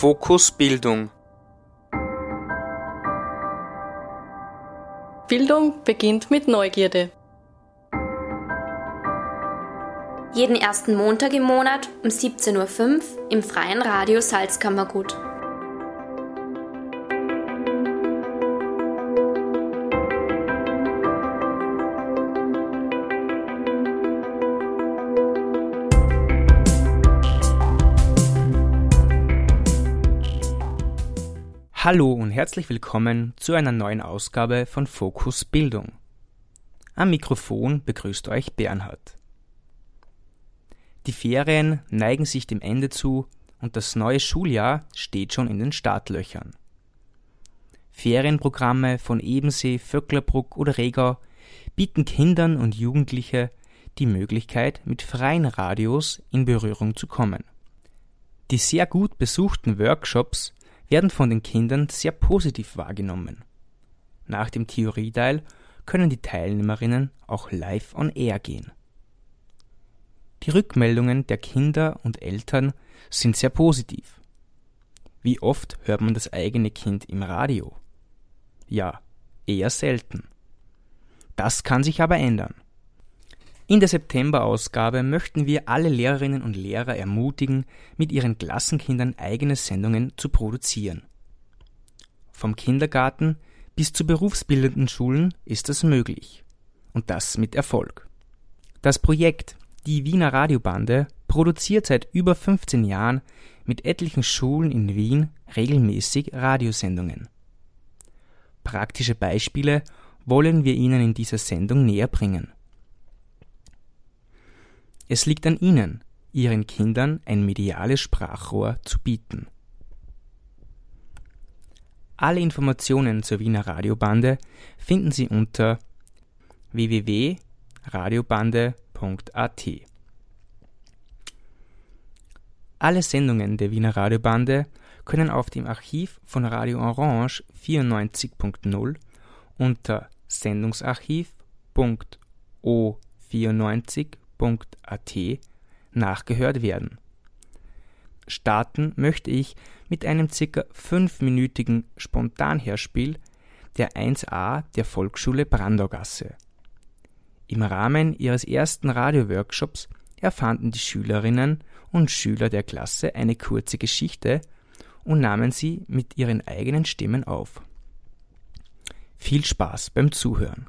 Fokus Bildung. Bildung beginnt mit Neugierde. Jeden ersten Montag im Monat um 17.05 Uhr im freien Radio Salzkammergut. Hallo und herzlich willkommen zu einer neuen Ausgabe von Fokus Bildung. Am Mikrofon begrüßt euch Bernhard. Die Ferien neigen sich dem Ende zu und das neue Schuljahr steht schon in den Startlöchern. Ferienprogramme von Ebensee, Vöcklerbruck oder Regau bieten Kindern und Jugendlichen die Möglichkeit, mit freien Radios in Berührung zu kommen. Die sehr gut besuchten Workshops werden von den Kindern sehr positiv wahrgenommen. Nach dem Theorieteil können die Teilnehmerinnen auch live on air gehen. Die Rückmeldungen der Kinder und Eltern sind sehr positiv. Wie oft hört man das eigene Kind im Radio? Ja, eher selten. Das kann sich aber ändern. In der September-Ausgabe möchten wir alle Lehrerinnen und Lehrer ermutigen, mit ihren Klassenkindern eigene Sendungen zu produzieren. Vom Kindergarten bis zu berufsbildenden Schulen ist das möglich. Und das mit Erfolg. Das Projekt Die Wiener Radiobande produziert seit über 15 Jahren mit etlichen Schulen in Wien regelmäßig Radiosendungen. Praktische Beispiele wollen wir Ihnen in dieser Sendung näher bringen. Es liegt an Ihnen, Ihren Kindern ein mediales Sprachrohr zu bieten. Alle Informationen zur Wiener Radiobande finden Sie unter www.radiobande.at. Alle Sendungen der Wiener Radiobande können auf dem Archiv von Radio Orange 94.0 unter sendungsarchive.o94.at nachgehört werden. Starten möchte ich mit einem ca. 5-minütigen Spontanhörspiel der 1a der Volksschule Brandergasse. Im Rahmen ihres ersten Radioworkshops erfanden die Schülerinnen und Schüler der Klasse eine kurze Geschichte und nahmen sie mit ihren eigenen Stimmen auf. Viel Spaß beim Zuhören!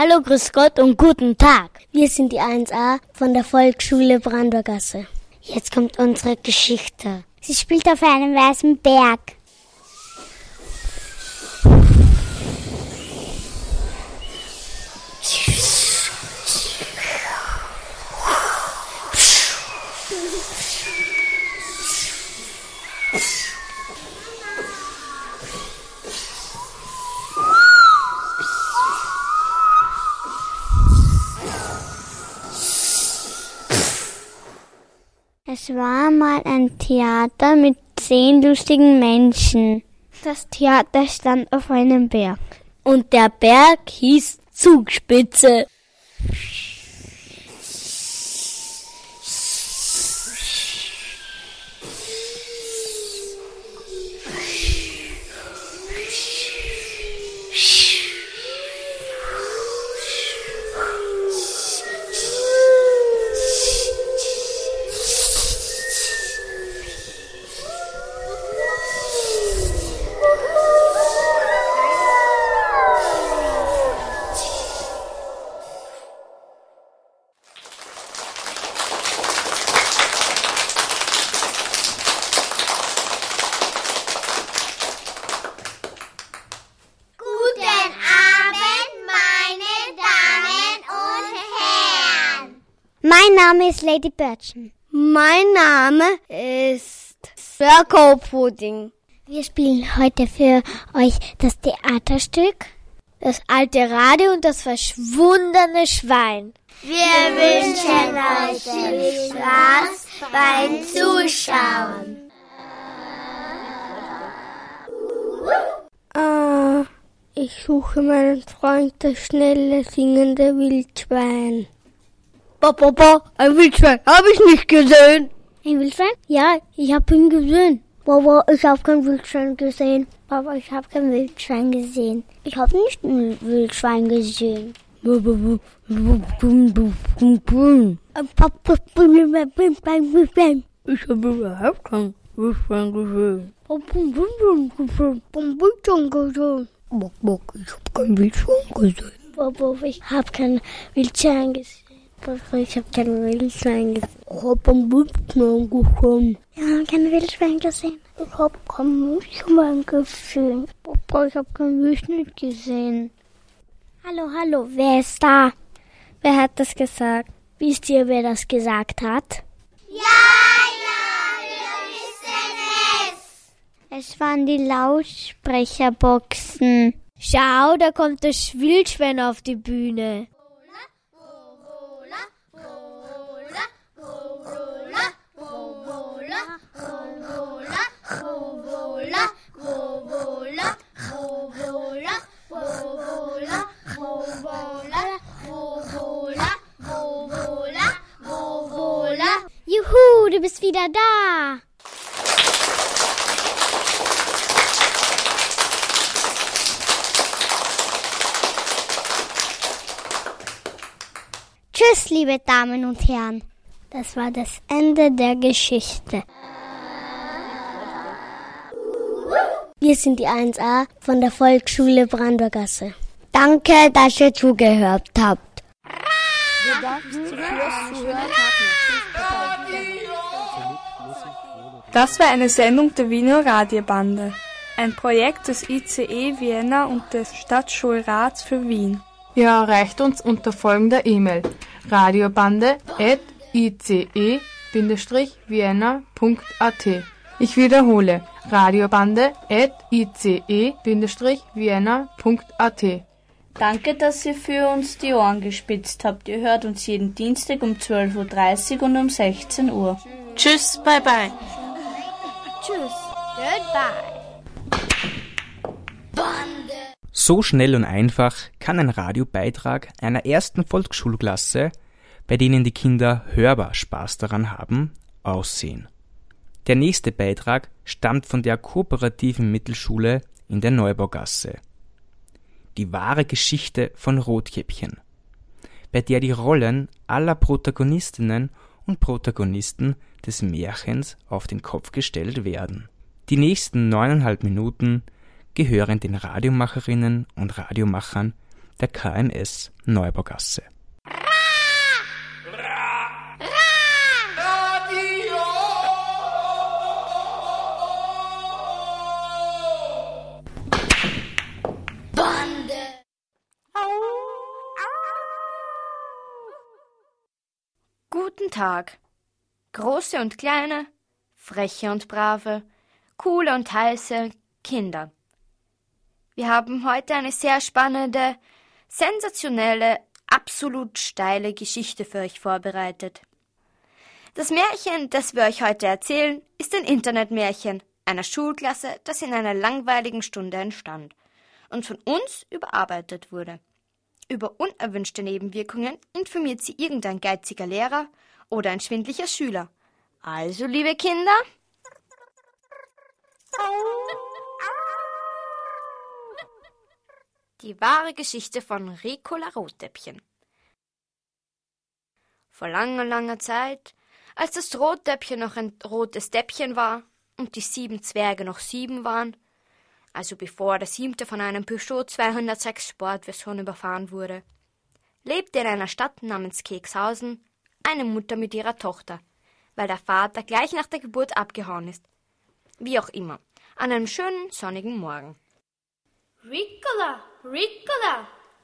Hallo, grüß Gott und guten Tag. Wir sind die 1a von der Volksschule Brandergasse. Jetzt kommt unsere Geschichte. Sie spielt auf einem weißen Berg. Es war mal ein Theater mit 10 lustigen Menschen. Das Theater stand auf einem Berg. Und der Berg hieß Zugspitze. Mein Name ist Lady Birchen. Mein Name ist Circle Pudding. Wir spielen heute für euch das Theaterstück Das alte Radio und das verschwundene Schwein. Wir wünschen euch viel Spaß beim Zuschauen. Ich suche meinen Freund, das schnelle, singende Wildschwein. Papa, ein Wildschwein habe ich nicht gesehen. Ein Wildschwein? Ja, ich habe ihn gesehen. Papa, ich habe kein Wildschwein gesehen. Papa, ich habe kein Wildschwein gesehen. Ich habe nicht ein Wildschwein gesehen. Ich habe überhaupt kein Wildschwein gesehen. Ich hab kein Wildschwein gesehen. Papa, ich hab kein Wildschwein gesehen. Papa, ich hab kein Wildschwein gesehen. Ich hab kein Wildschwein gesehen. Ich hab kein Wildschwein gesehen. Ich hab kein Wildschwein gesehen. Papa, ich hab kein Wildschwein gesehen. Hallo, wer ist da? Wer hat das gesagt? Wisst ihr, wer das gesagt hat? Ja, wir wissen es. Es waren die Lautsprecherboxen. Schau, da kommt das Wildschwein auf die Bühne. Juhu, du bist wieder da! Tschüss, liebe Damen und Herren. Das war das Ende der Geschichte. Wir sind die 1a von der Volksschule Brandergasse. Danke, dass ihr zugehört habt. Wir danken Das war eine Sendung der Wiener Radiobande, ein Projekt des ICE Vienna und des Stadtschulrats für Wien. Ihr erreicht uns unter folgender E-Mail: radiobande@ice-vienna.at. Ich wiederhole: radiobande@ice-vienna.at. Danke, dass ihr für uns die Ohren gespitzt habt. Ihr hört uns jeden Dienstag um 12.30 Uhr und um 16 Uhr. Tschüss, bye. Tschüss. Goodbye. Bande. So schnell und einfach kann ein Radiobeitrag einer ersten Volksschulklasse, bei denen die Kinder hörbar Spaß daran haben, aussehen. Der nächste Beitrag stammt von der kooperativen Mittelschule in der Neubaugasse. Die wahre Geschichte von Rotkäppchen, bei der die Rollen aller Protagonistinnen und Protagonisten des Märchens auf den Kopf gestellt werden. Die nächsten 9,5 Minuten gehören den Radiomacherinnen und Radiomachern der KMS Neubaugasse. Guten Tag. Große und kleine, freche und brave, coole und heiße Kinder. Wir haben heute eine sehr spannende, sensationelle, absolut steile Geschichte für euch vorbereitet. Das Märchen, das wir euch heute erzählen, ist ein Internetmärchen einer Schulklasse, das in einer langweiligen Stunde entstand und von uns überarbeitet wurde. Über unerwünschte Nebenwirkungen informiert sie irgendein geiziger Lehrer oder ein schwindlicher Schüler. Also, liebe Kinder, die wahre Geschichte von Ricola Rotkäppchen. Vor langer, langer Zeit, als das Rotkäppchen noch ein rotes Täppchen war und die 7 Zwerge noch 7 waren, also bevor der 7. von einem Peugeot 206 Sportversion überfahren wurde, lebte in einer Stadt namens Kekshausen eine Mutter mit ihrer Tochter, weil der Vater gleich nach der Geburt abgehauen ist. Wie auch immer, an einem schönen, sonnigen Morgen. Ricola,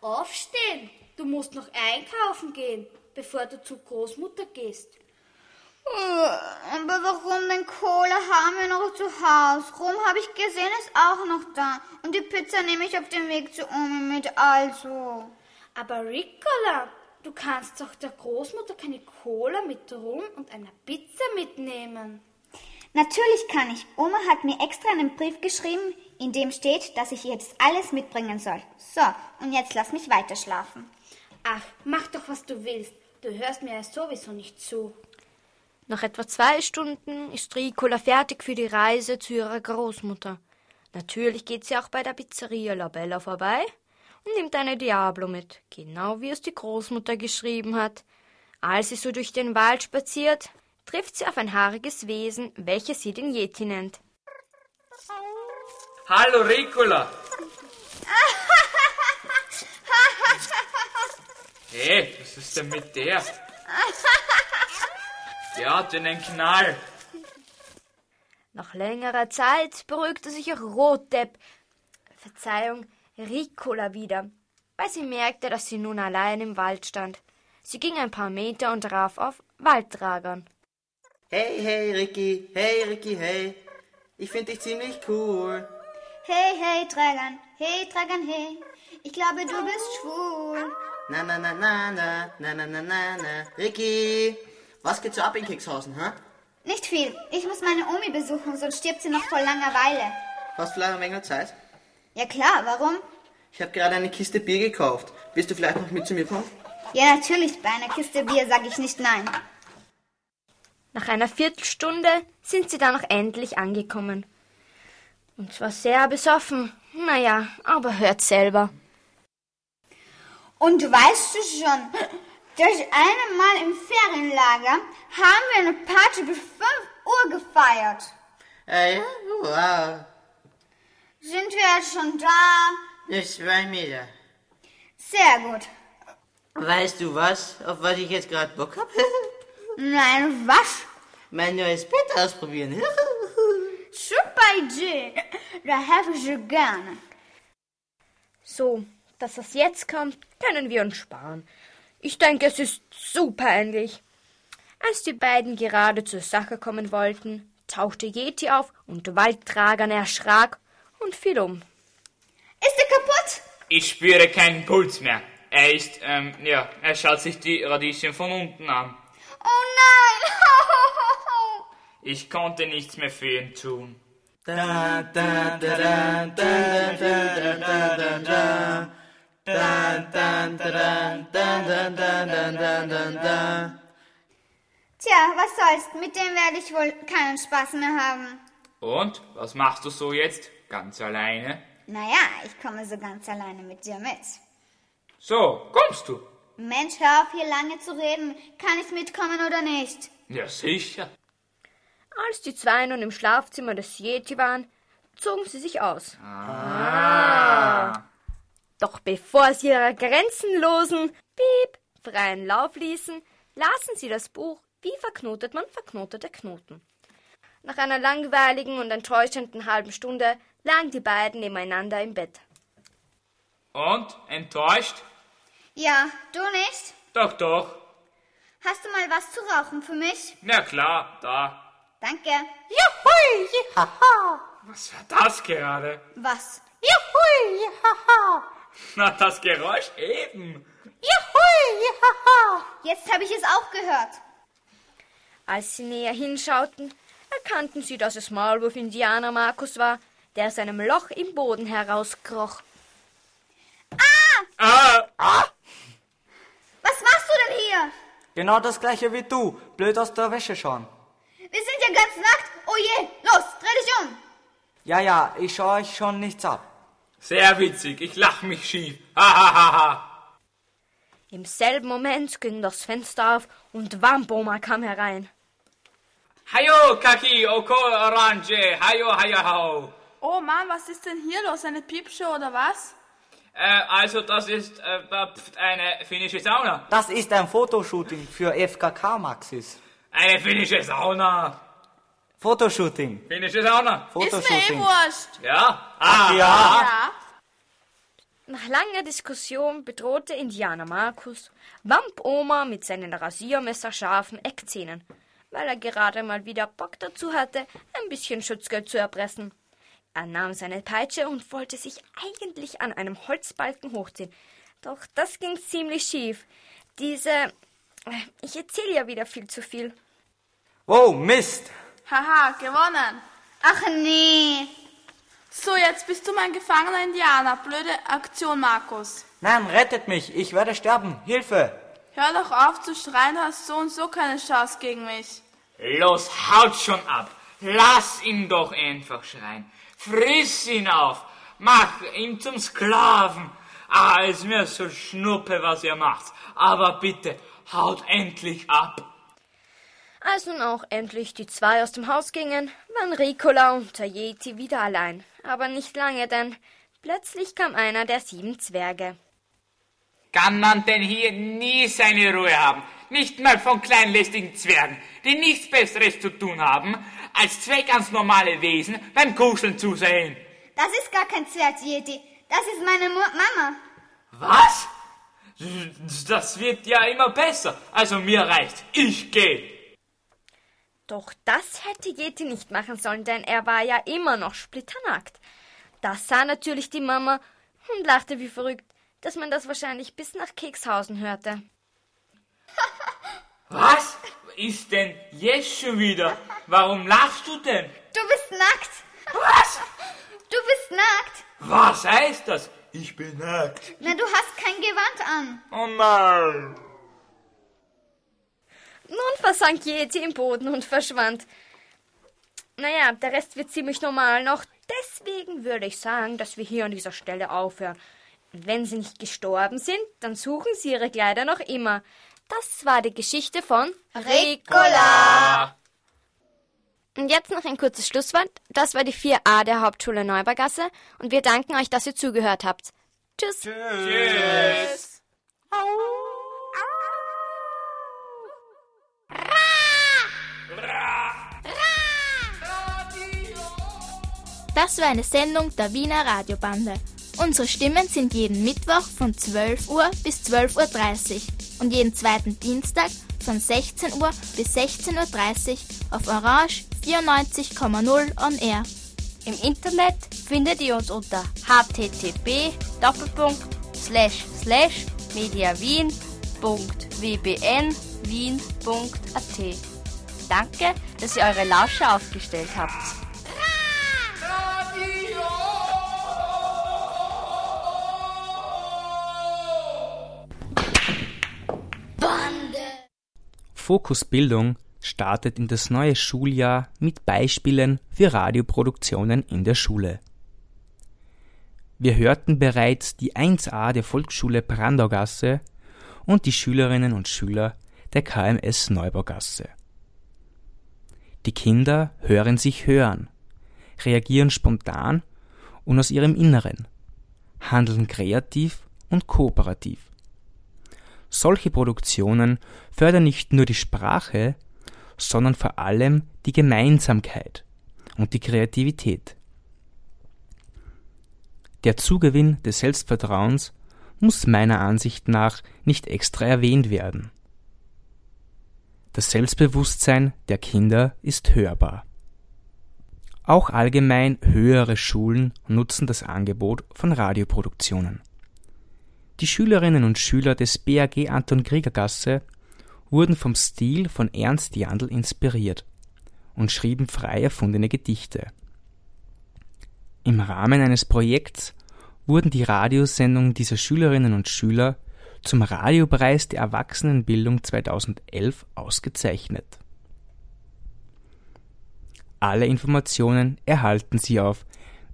aufstehen! Du musst noch einkaufen gehen, bevor du zu Großmutter gehst. Aber warum denn Cola haben wir noch zu Hause? Rum habe ich gesehen, ist auch noch da. Und die Pizza nehme ich auf dem Weg zu Omi mit, also. Aber Ricola, du kannst doch der Großmutter keine Cola mit rum und eine Pizza mitnehmen. Natürlich kann ich. Oma hat mir extra einen Brief geschrieben, in dem steht, dass ich jetzt alles mitbringen soll. So, und jetzt lass mich weiter schlafen. Ach, mach doch, was du willst. Du hörst mir ja sowieso nicht zu. Nach etwa 2 Stunden ist Ricola fertig für die Reise zu ihrer Großmutter. Natürlich geht sie auch bei der Pizzeria Labella vorbei und nimmt eine Diablo mit, genau wie es die Großmutter geschrieben hat. Als sie so durch den Wald spaziert, trifft sie auf ein haariges Wesen, welches sie den Yeti nennt. Hallo Ricola! Hey, was ist denn mit der? Der hat einen Knall. Nach längerer Zeit beruhigte sich auch Ricola wieder, weil sie merkte, dass sie nun allein im Wald stand. Sie ging ein paar Meter und traf auf Waldtragern. Hey, hey, Ricky, hey. Ich finde dich ziemlich cool. Hey, Tragern, hey. Ich glaube, du bist schwul. Na, Ricky. Was geht so ab in Kekshausen, hä? Nicht viel. Ich muss meine Omi besuchen, sonst stirbt sie noch vor Langeweile. Hast du vielleicht ein wenig Zeit? Ja klar, warum? Ich habe gerade eine Kiste Bier gekauft. Willst du vielleicht noch mit zu mir kommen? Ja, natürlich. Bei einer Kiste Bier sage ich nicht nein. Nach einer Viertelstunde sind sie dann auch endlich angekommen. Und zwar sehr besoffen. Naja, aber hört selber. Und weißt du schon... Durch einmal im Ferienlager haben wir eine Party bis 5 Uhr gefeiert. Ja, wow. Sind wir jetzt schon da? Bis 2 Meter. Sehr gut. Weißt du was, auf was ich jetzt gerade Bock habe? Nein, was? Mein neues Bett ausprobieren. Super Idee. Da helfe ich dir gerne. So, dass das jetzt kommt, können wir uns sparen. Ich denke, es ist super ähnlich. Als die beiden gerade zur Sache kommen wollten, tauchte Yeti auf und Waldtragern erschrak und fiel um. Ist er kaputt? Ich spüre keinen Puls mehr. Er ist, er schaut sich die Radieschen von unten an. Oh nein! Ich konnte nichts mehr für ihn tun. Tja, was soll's, mit dem werde ich wohl keinen Spaß mehr haben. Und, was machst du so jetzt, ganz alleine? Naja, ich komme so ganz alleine mit dir mit. So, kommst du? Mensch, hör auf, hier lange zu reden. Kann ich mitkommen oder nicht? Ja, sicher. Als die zwei nun im Schlafzimmer des Yeti waren, zogen sie sich aus. Doch bevor sie ihrer grenzenlosen Piep freien Lauf ließen, lasen sie das Buch Wie verknotet man verknotete Knoten. Nach einer langweiligen und enttäuschenden halben Stunde lagen die beiden nebeneinander im Bett. Und? Enttäuscht? Ja, du nicht? Doch. Hast du mal was zu rauchen für mich? Na klar, da. Danke. Juhui, jahaha. Was war das gerade? Was? Juhui, jahaha. Na, das Geräusch eben. Juhui, jahaha. Jetzt habe ich es auch gehört. Als sie näher hinschauten, erkannten sie, dass es Maulwurf-Indianer Markus war, der aus einem Loch im Boden herauskroch. Ah! Was machst du denn hier? Genau das gleiche wie du. Blöd aus der Wäsche schauen. Wir sind ja ganz nackt. Oh je, los, dreh dich um. Ja, ich schaue euch schon nichts ab. Sehr witzig, ich lach mich schief. Ha. Im selben Moment ging das Fenster auf und Wamboma kam herein. Hayo, Kaki, Oko, Orange, hayo. Oh Mann, was ist denn hier los? Eine Piepshow oder was? Also das ist eine finnische Sauna. Das ist ein Fotoshooting für FKK-Maxis. Eine finnische Sauna. Fotoshooting. Finnische Sauna. Fotoshooting. Ist mir eh wurscht. Ja. Ja. Nach langer Diskussion bedrohte Indianer Markus Wamp-Oma mit seinen rasiermesserscharfen Eckzähnen, weil er gerade mal wieder Bock dazu hatte, ein bisschen Schutzgeld zu erpressen. Er nahm seine Peitsche und wollte sich eigentlich an einem Holzbalken hochziehen. Doch das ging ziemlich schief. Ich erzähle ja wieder viel zu viel. Wow, Mist! Haha, gewonnen. Ach nee. So, jetzt bist du mein gefangener Indianer. Blöde Aktion, Markus. Nein, rettet mich. Ich werde sterben. Hilfe. Hör doch auf zu schreien, du hast so und so keine Chance gegen mich. Los, haut schon ab. Lass ihn doch einfach schreien. Friss ihn auf. Mach ihn zum Sklaven. Ah, ist mir so schnuppe, was ihr macht. Aber bitte, haut endlich ab. Als nun auch endlich die zwei aus dem Haus gingen, waren Ricola und Tajeti wieder allein. Aber nicht lange, denn plötzlich kam einer der sieben Zwerge. Kann man denn hier nie seine Ruhe haben? Nicht mal von kleinlästigen Zwergen, die nichts Besseres zu tun haben, als zwei ganz normale Wesen beim Kuscheln zu sehen. Das ist gar kein Zwerg, Tajeti. Das ist meine Mama. Was? Das wird ja immer besser. Also mir reicht's. Ich gehe. Doch das hätte Jeti nicht machen sollen, denn er war ja immer noch splitternackt. Das sah natürlich die Mama und lachte wie verrückt, dass man das wahrscheinlich bis nach Kekshausen hörte. Was ist denn jetzt schon wieder? Warum lachst du denn? Du bist nackt. Was? Du bist nackt. Was heißt das? Ich bin nackt. Na, du hast kein Gewand an. Oh nein. Nun versank Jeti im Boden und verschwand. Naja, der Rest wird ziemlich normal noch. Deswegen würde ich sagen, dass wir hier an dieser Stelle aufhören. Wenn sie nicht gestorben sind, dann suchen sie ihre Kleider noch immer. Das war die Geschichte von Ricola. Und jetzt noch ein kurzes Schlusswort. Das war die 4a der Hauptschule Neubaugasse. Und wir danken euch, dass ihr zugehört habt. Tschüss. Tschüss. Tschüss. Au. Das war eine Sendung der Wiener Radiobande. Unsere Stimmen sind jeden Mittwoch von 12 Uhr bis 12.30 Uhr und jeden zweiten Dienstag von 16 Uhr bis 16.30 Uhr auf Orange 94,0 on Air. Im Internet findet ihr uns unter http://mediawien.wbn-wien.at. Danke, dass ihr eure Lauscher aufgestellt habt. Fokus Bildung startet in das neue Schuljahr mit Beispielen für Radioproduktionen in der Schule. Wir hörten bereits die 1a der Volksschule Brandaugasse und die Schülerinnen und Schüler der KMS Neubaugasse. Die Kinder hören sich hören, reagieren spontan und aus ihrem Inneren, handeln kreativ und kooperativ. Solche Produktionen fördern nicht nur die Sprache, sondern vor allem die Gemeinsamkeit und die Kreativität. Der Zugewinn des Selbstvertrauens muss meiner Ansicht nach nicht extra erwähnt werden. Das Selbstbewusstsein der Kinder ist hörbar. Auch allgemein höhere Schulen nutzen das Angebot von Radioproduktionen. Die Schülerinnen und Schüler des BRG Anton Krieger-Gasse wurden vom Stil von Ernst Jandl inspiriert und schrieben frei erfundene Gedichte. Im Rahmen eines Projekts wurden die Radiosendungen dieser Schülerinnen und Schüler zum Radiopreis der Erwachsenenbildung 2011 ausgezeichnet. Alle Informationen erhalten Sie auf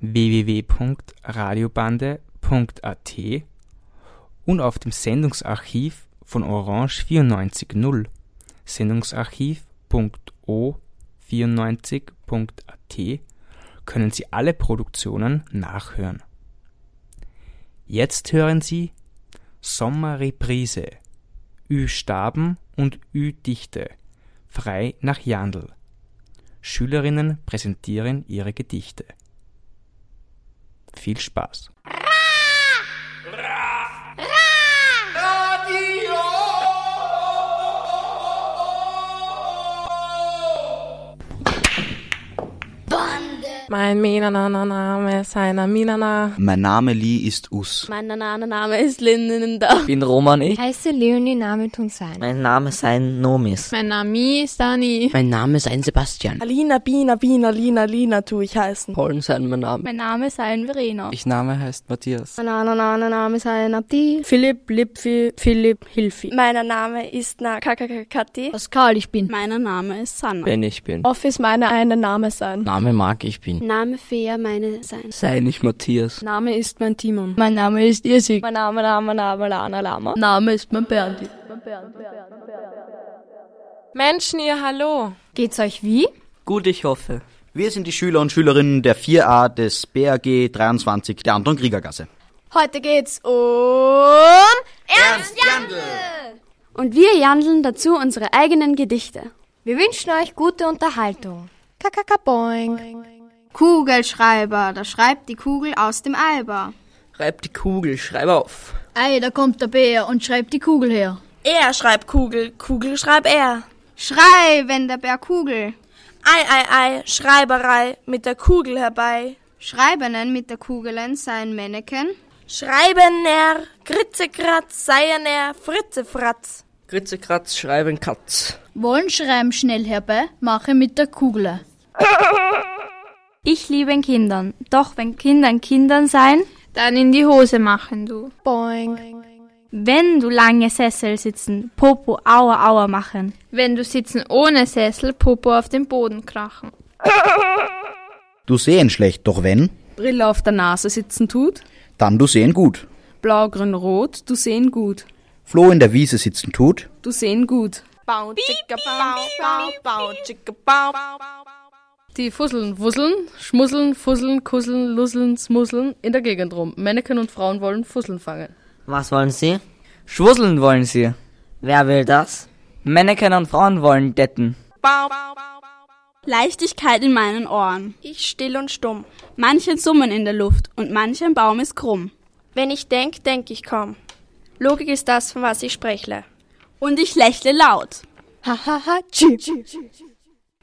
www.radiobande.at und auf dem Sendungsarchiv von Orange 94.0, sendungsarchiv.o94.at, können Sie alle Produktionen nachhören. Jetzt hören Sie Sommerreprise, Ü-Staben und Ü-Dichte, frei nach Jandl. Schülerinnen präsentieren ihre Gedichte. Viel Spaß! Mein Minana-Name ist einer Minana. Mein Name Li ist Us. Mein Nana-Name ist Linda. Ich bin Roman. Ich heiße Leonie Nametung sein. Mein Name ist ein Nomis. Mein Name ist Dani. Mein Name ist ein Sebastian. Alina, Bina, Bina, Lina, Lina, tu ich heißen. Holm sein mein Name. Mein Name ist ein Verena. Ich Name heißt Matthias. Mein Name ist ein Abdi. Philipp, Lipfi, Philipp, Hilfi. Mein Name ist Nakakakati. Pascal, ich bin. Mein Name ist Sanna. Wenn ich bin. Office, meine eine Name sein. Name Marc, ich bin. Name Fea, meine sein. Sei nicht Matthias. Name ist mein Timon. Mein Name ist Irsig. Mein Name, Lana, Lama. Name ist mein Berndi. Menschen, ihr Hallo. Geht's euch wie? Gut, ich hoffe. Wir sind die Schüler und Schülerinnen der 4a des BRG 23 der Anton Krieger-Gasse. Heute geht's Ernst Jandl! Und wir jandeln dazu unsere eigenen Gedichte. Wir wünschen euch gute Unterhaltung. Kakakaboing. Kugelschreiber, da schreibt die Kugel aus dem Eiber. Schreibt die Kugel, schreib auf. Ei, da kommt der Bär und schreibt die Kugel her. Er schreibt Kugel, Kugel schreib er. Schrei, wenn der Bär Kugel. Ei, ei, ei, Schreiberei mit der Kugel herbei. Schreibenen mit der Kugeln seien Männeken. Schreibener, Kritzekratz, seien er, Fritzefratz. Kritzekratz, schreiben Katz. Wollen schreiben schnell herbei, mache mit der Kugel. Ich liebe Kindern, doch wenn Kindern Kindern sein, dann in die Hose machen du. Boing. Wenn du lange Sessel sitzen, Popo aua aua machen. Wenn du sitzen ohne Sessel, Popo auf den Boden krachen. Du sehen schlecht, doch wenn Brille auf der Nase sitzen tut, dann du sehen gut. Blau, grün, rot, du sehen gut. Floh in der Wiese sitzen tut, du sehen gut. Bau, chicka, bau, bau, bau, chicka, bau. Die fusseln, wusseln, schmusseln, fusseln, kusseln, lusseln, smusseln in der Gegend rum. Männchen und Frauen wollen Fusseln fangen. Was wollen sie? Schwusseln wollen sie. Wer will das? Männchen und Frauen wollen detten. Leichtigkeit in meinen Ohren. Ich still und stumm. Manchen summen in der Luft und manchen Baum ist krumm. Wenn ich denk, denk ich kaum. Logik ist das, von was ich sprechle. Und ich lächle laut. Hahaha, tschi.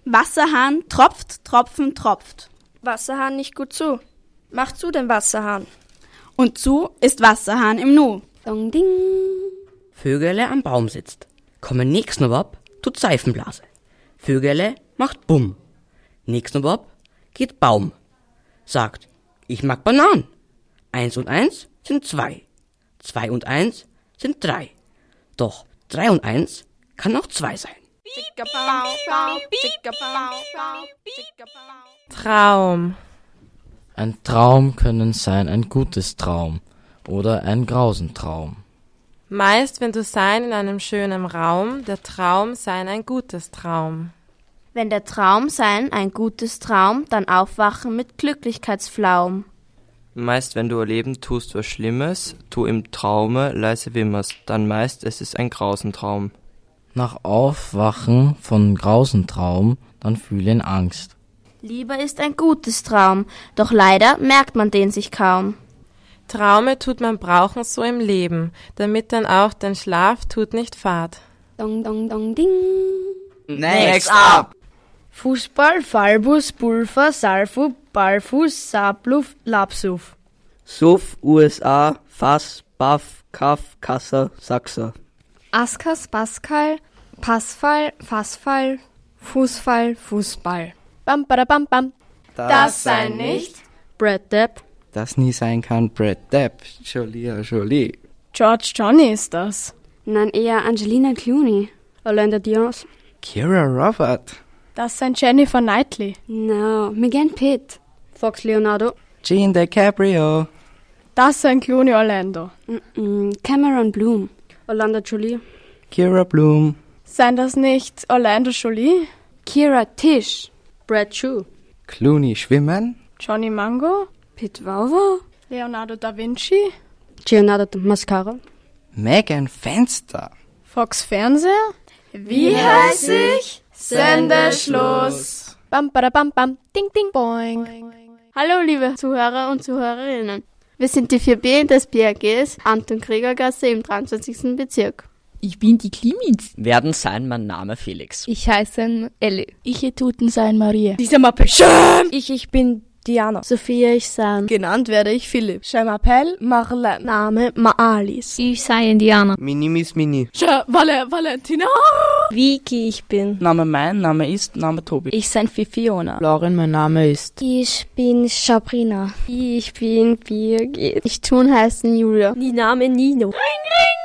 Wasserhahn tropft, tropfen, tropft. Wasserhahn nicht gut zu. Mach zu den Wasserhahn. Und zu ist Wasserhahn im Nu. Dong ding. Vögele am Baum sitzt. Kommen nix nur ab, tut Seifenblase. Vögele macht Bumm. Nix nur ab, geht Baum. Sagt, ich mag Bananen. 1 und 1 sind 2. 2 und 1 sind 3. Doch 3 und 1 kann auch 2 sein. Traum. Ein Traum können sein ein gutes Traum oder ein Grausentraum. Meist, wenn du sein in einem schönen Raum, der Traum sein ein gutes Traum. Wenn der Traum sein ein gutes Traum, dann aufwachen mit Glücklichkeitsflaum. Meist, wenn du erleben tust was Schlimmes, tu im Traume leise wimmerst, dann meist es ist ein Grausentraum. Nach Aufwachen von Grausentraum, dann fühle in Angst. Lieber ist ein gutes Traum, doch leider merkt man den sich kaum. Traume tut man brauchen so im Leben, damit dann auch den Schlaf tut nicht fad. Dong, dong, dong, ding. Next up! Fußball, Fallbus, Pulver, Salfu, Ballfuß, Sabluf, Lapsuf. Suf, USA, Fass, Baff, Kaff, Kasser, Sachser. Askas, Pascal, Passfall, Fassfall, Fußfall, Fußball. Bam, bam, bam. Das sein nicht Brad Depp. Das nie sein kann Brad Depp. Jolie, Jolie. George Johnny ist das. Nein, eher Angelina Clooney. Orlando Diaz. Kira Robert. Das sein Jennifer Knightley. No, Megan Pitt. Fox Leonardo. Gene DiCaprio. Das sein Clooney Orlando. Cameron Bloom. Orlando Jolie. Kira Bloom. Seien das nicht Orlando Jolie? Kira Tisch. Brad Chu. Clooney schwimmen. Johnny Mango. Pitt Vauva. Leonardo da Vinci. Leonardo Mascara. Megan Fenster. Fox Fernseher. Wie heiß ich? Sendeschluss. Bam, badabam, bam. Ding, ding, boing. Hallo, liebe Zuhörer und Zuhörerinnen. Wir sind die 4B des BRGs Anton Krieger-Gasse im 23. Bezirk. Ich bin die Clemens. Werden sein mein Name Felix. Ich heiße Elli. Ich tuten sein Maria. Dieser Mappe. Ich bin Diana. Sophia, ich Sam. Genannt werde ich Philipp. Je m'appelle Marlene. Name Maalis. Ich sei Indiana. Mein Name ist Mini. Je Valentina. Vicky, ich bin. Name Tobi. Ich sei Fiona. Lauren, mein Name ist. Ich bin Sabrina. Ich bin Birgit. Ich tun heißen Julia. Die Name Nino. Ring, ring.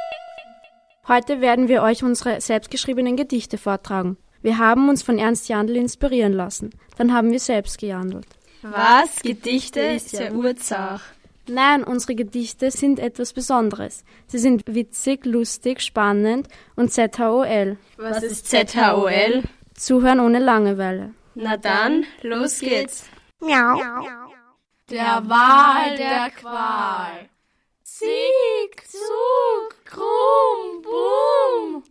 Heute werden wir euch unsere selbstgeschriebenen Gedichte vortragen. Wir haben uns von Ernst Jandl inspirieren lassen. Dann haben wir selbst gejandelt. Was? Gedichte ist ja Urzach. Nein, unsere Gedichte sind etwas Besonderes. Sie sind witzig, lustig, spannend und ZHOL. Was ist ZHOL? Zuhören ohne Langeweile. Na dann, los geht's. Miau. Der Wal der Qual. Zick, zuck, krumm, bumm.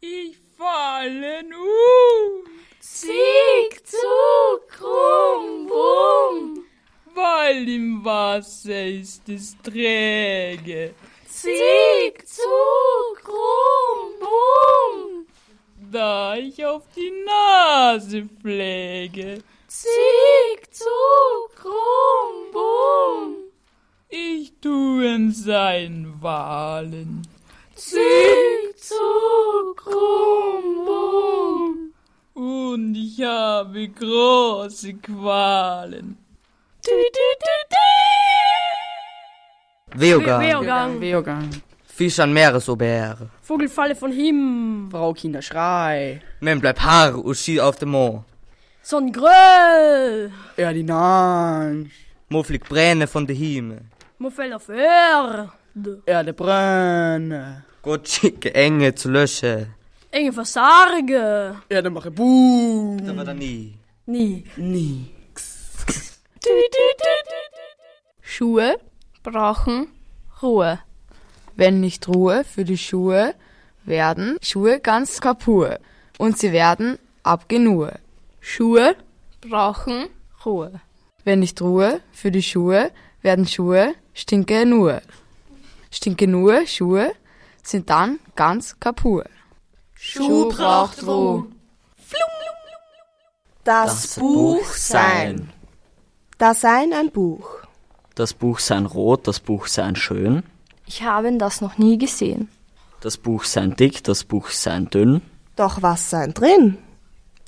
Ich falle um. Zick, zuck, krumm, bumm. Weil im Wasser ist es träge. Zick, zuck, krumm, bumm. Da ich auf die Nase pflege. Zick, zuck, krumm, bumm. Ich tue sein Wahlen. Zick, zuck, krumm, bumm. Und ich habe große Qualen. Weogang. Fisch an Meeresober. Vogelfalle von Himmel. Frau Kinderschrei. Men bleib haar und schi auf dem Mo. Sonnengröll. Erdinansch. Mo flieg Bräne von de Himmel. Mo fällt auf Erde. Erde brenne. Gott schicke Enge zu löschen. Enge versarge. Erde mache Boom. Da war da nie. Nie. Schuhe brauchen Ruhe. Wenn nicht Ruhe für die Schuhe, werden Schuhe ganz kapur und sie werden abgenur. Schuhe brauchen Ruhe. Wenn nicht Ruhe für die Schuhe, werden Schuhe stinke nur. Stinke nur Schuhe sind dann ganz kapur. Schuh braucht Ruhe. Das Buch sein. Das Sein ein Buch. Das Buch sein rot, das Buch sein schön. Ich habe das noch nie gesehen. Das Buch sein dick, das Buch sein dünn. Doch was sein drin?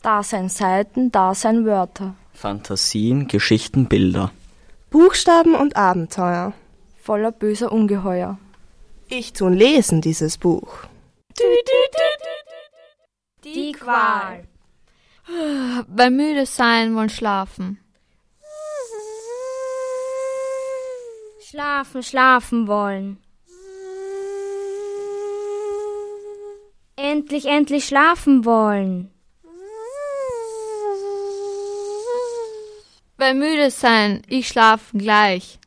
Da sein Seiten, da sein Wörter. Fantasien, Geschichten, Bilder. Buchstaben und Abenteuer. Voller böser Ungeheuer. Ich tun lesen dieses Buch. Die Qual. Beim müde sein wollen schlafen. Schlafen wollen. Endlich schlafen wollen. Bei müde sein, ich schlafen gleich.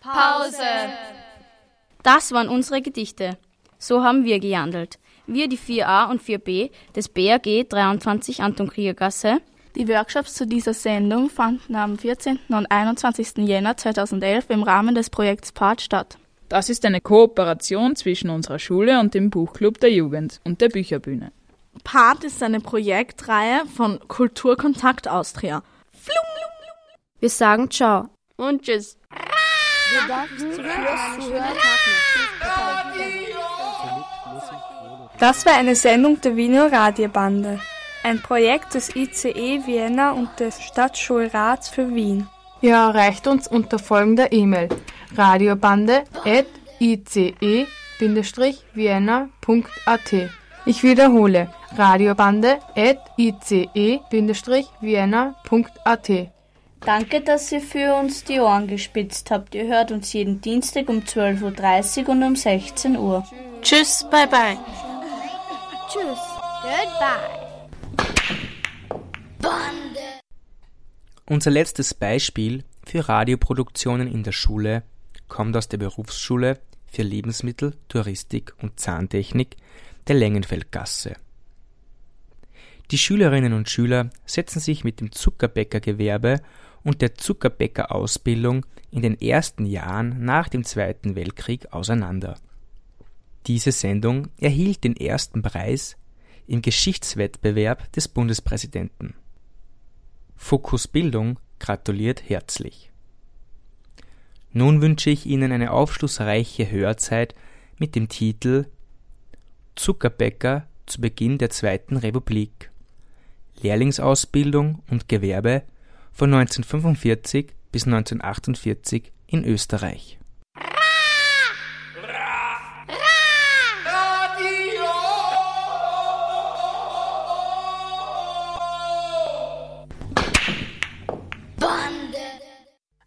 Pause. Das waren unsere Gedichte. So haben wir gejandelt. Wir die 4a und 4b des BRG 23 Anton Krieger-Gasse. Die Workshops zu dieser Sendung fanden am 14. und 21. Jänner 2011 im Rahmen des Projekts PAD statt. Das ist eine Kooperation zwischen unserer Schule und dem Buchclub der Jugend und der Bücherbühne. PAD ist eine Projektreihe von KulturKontakt Austria. Wir sagen Ciao und Tschüss. Wir danken fürs. Das war eine Sendung der Wiener Radiobande. Ein Projekt des ICE Vienna und des Stadtschulrats für Wien. Ihr erreicht uns unter folgender E-Mail: radiobande@ice-vienna.at. Ich wiederhole: radiobande@ice-vienna.at. Danke, dass ihr für uns die Ohren gespitzt habt. Ihr hört uns jeden Dienstag um 12.30 Uhr und um 16 Uhr. Tschüss, bye. Tschüss, goodbye. Bande. Unser letztes Beispiel für Radioproduktionen in der Schule kommt aus der Berufsschule für Lebensmittel, Touristik und Zahntechnik der Längenfeldgasse. Die Schülerinnen und Schüler setzen sich mit dem Zuckerbäckergewerbe und der Zuckerbäckerausbildung in den ersten Jahren nach dem Zweiten Weltkrieg auseinander. Diese Sendung erhielt den ersten Preis im Geschichtswettbewerb des Bundespräsidenten. Fokus Bildung gratuliert herzlich. Nun wünsche ich Ihnen eine aufschlussreiche Hörzeit mit dem Titel Zuckerbäcker zu Beginn der Zweiten Republik. Lehrlingsausbildung und Gewerbe von 1945 bis 1948 in Österreich.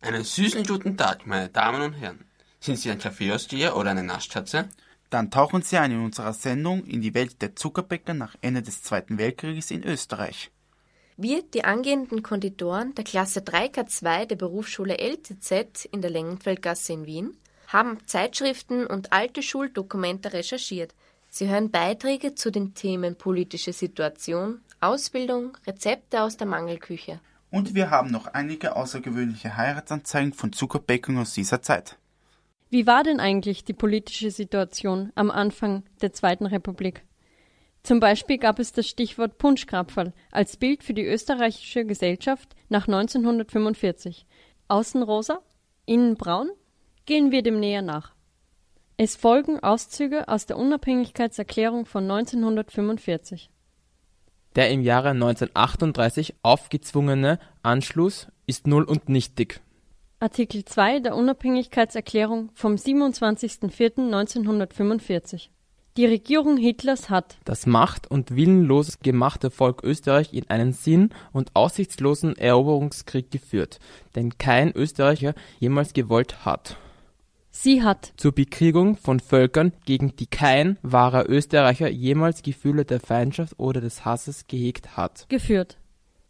Einen süßen guten Tag, meine Damen und Herren. Sind Sie ein Kaffeeaussteher oder eine Naschkatze? Dann tauchen Sie ein in unserer Sendung in die Welt der Zuckerbäcker nach Ende des Zweiten Weltkrieges in Österreich. Wir, die angehenden Konditoren der Klasse 3K2 der Berufsschule LTZ in der Längenfeldgasse in Wien, haben Zeitschriften und alte Schuldokumente recherchiert. Sie hören Beiträge zu den Themen politische Situation, Ausbildung, Rezepte aus der Mangelküche. Und wir haben noch einige außergewöhnliche Heiratsanzeigen von Zuckerbäckern aus dieser Zeit. Wie war denn eigentlich die politische Situation am Anfang der Zweiten Republik? Zum Beispiel gab es das Stichwort Punschkrapferl als Bild für die österreichische Gesellschaft nach 1945. Außen rosa, innen braun? Gehen wir dem näher nach. Es folgen Auszüge aus der Unabhängigkeitserklärung von 1945. Der im Jahre 1938 aufgezwungene Anschluss ist null und nichtig. Artikel 2 der Unabhängigkeitserklärung vom 27.04.1945. Die Regierung Hitlers hat das macht- und willenlos gemachte Volk Österreich in einen sinn- und aussichtslosen Eroberungskrieg geführt, den kein Österreicher jemals gewollt hat. Sie hat zur Bekriegung von Völkern, gegen die kein wahrer Österreicher jemals Gefühle der Feindschaft oder des Hasses gehegt hat, geführt.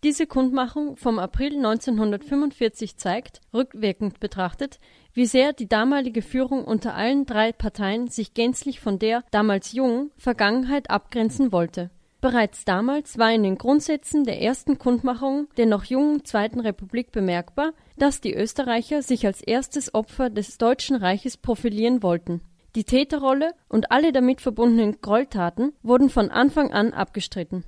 Diese Kundmachung vom April 1945 zeigt, rückwirkend betrachtet, wie sehr die damalige Führung unter allen drei Parteien sich gänzlich von der damals jungen Vergangenheit abgrenzen wollte. Bereits damals war in den Grundsätzen der ersten Kundmachung der noch jungen Zweiten Republik bemerkbar, dass die Österreicher sich als erstes Opfer des Deutschen Reiches profilieren wollten. Die Täterrolle und alle damit verbundenen Gräueltaten wurden von Anfang an abgestritten.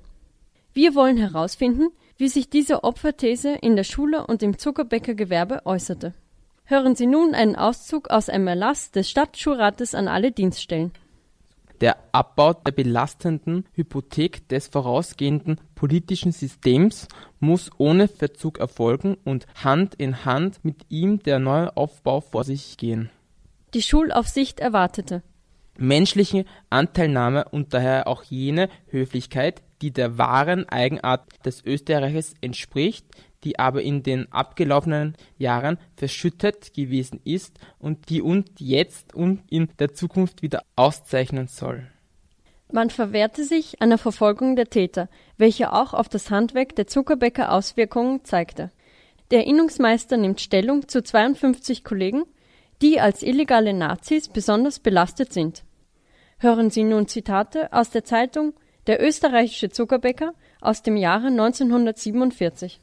Wir wollen herausfinden, wie sich diese Opferthese in der Schule und im Zuckerbäckergewerbe äußerte. Hören Sie nun einen Auszug aus einem Erlass des Stadtschulrates an alle Dienststellen. Der Abbau der belastenden Hypothek des vorausgehenden politischen Systems muss ohne Verzug erfolgen und Hand in Hand mit ihm der neue Aufbau vor sich gehen. Die Schulaufsicht erwartete menschliche Anteilnahme und daher auch jene Höflichkeit, die der wahren Eigenart des Österreichers entspricht, die aber in den abgelaufenen Jahren verschüttet gewesen ist und die uns jetzt und in der Zukunft wieder auszeichnen soll. Man verwehrte sich einer Verfolgung der Täter, welche auch auf das Handwerk der Zuckerbäcker Auswirkungen zeigte. Der Innungsmeister nimmt Stellung zu 52 Kollegen, die als illegale Nazis besonders belastet sind. Hören Sie nun Zitate aus der Zeitung Der österreichische Zuckerbäcker aus dem Jahre 1947.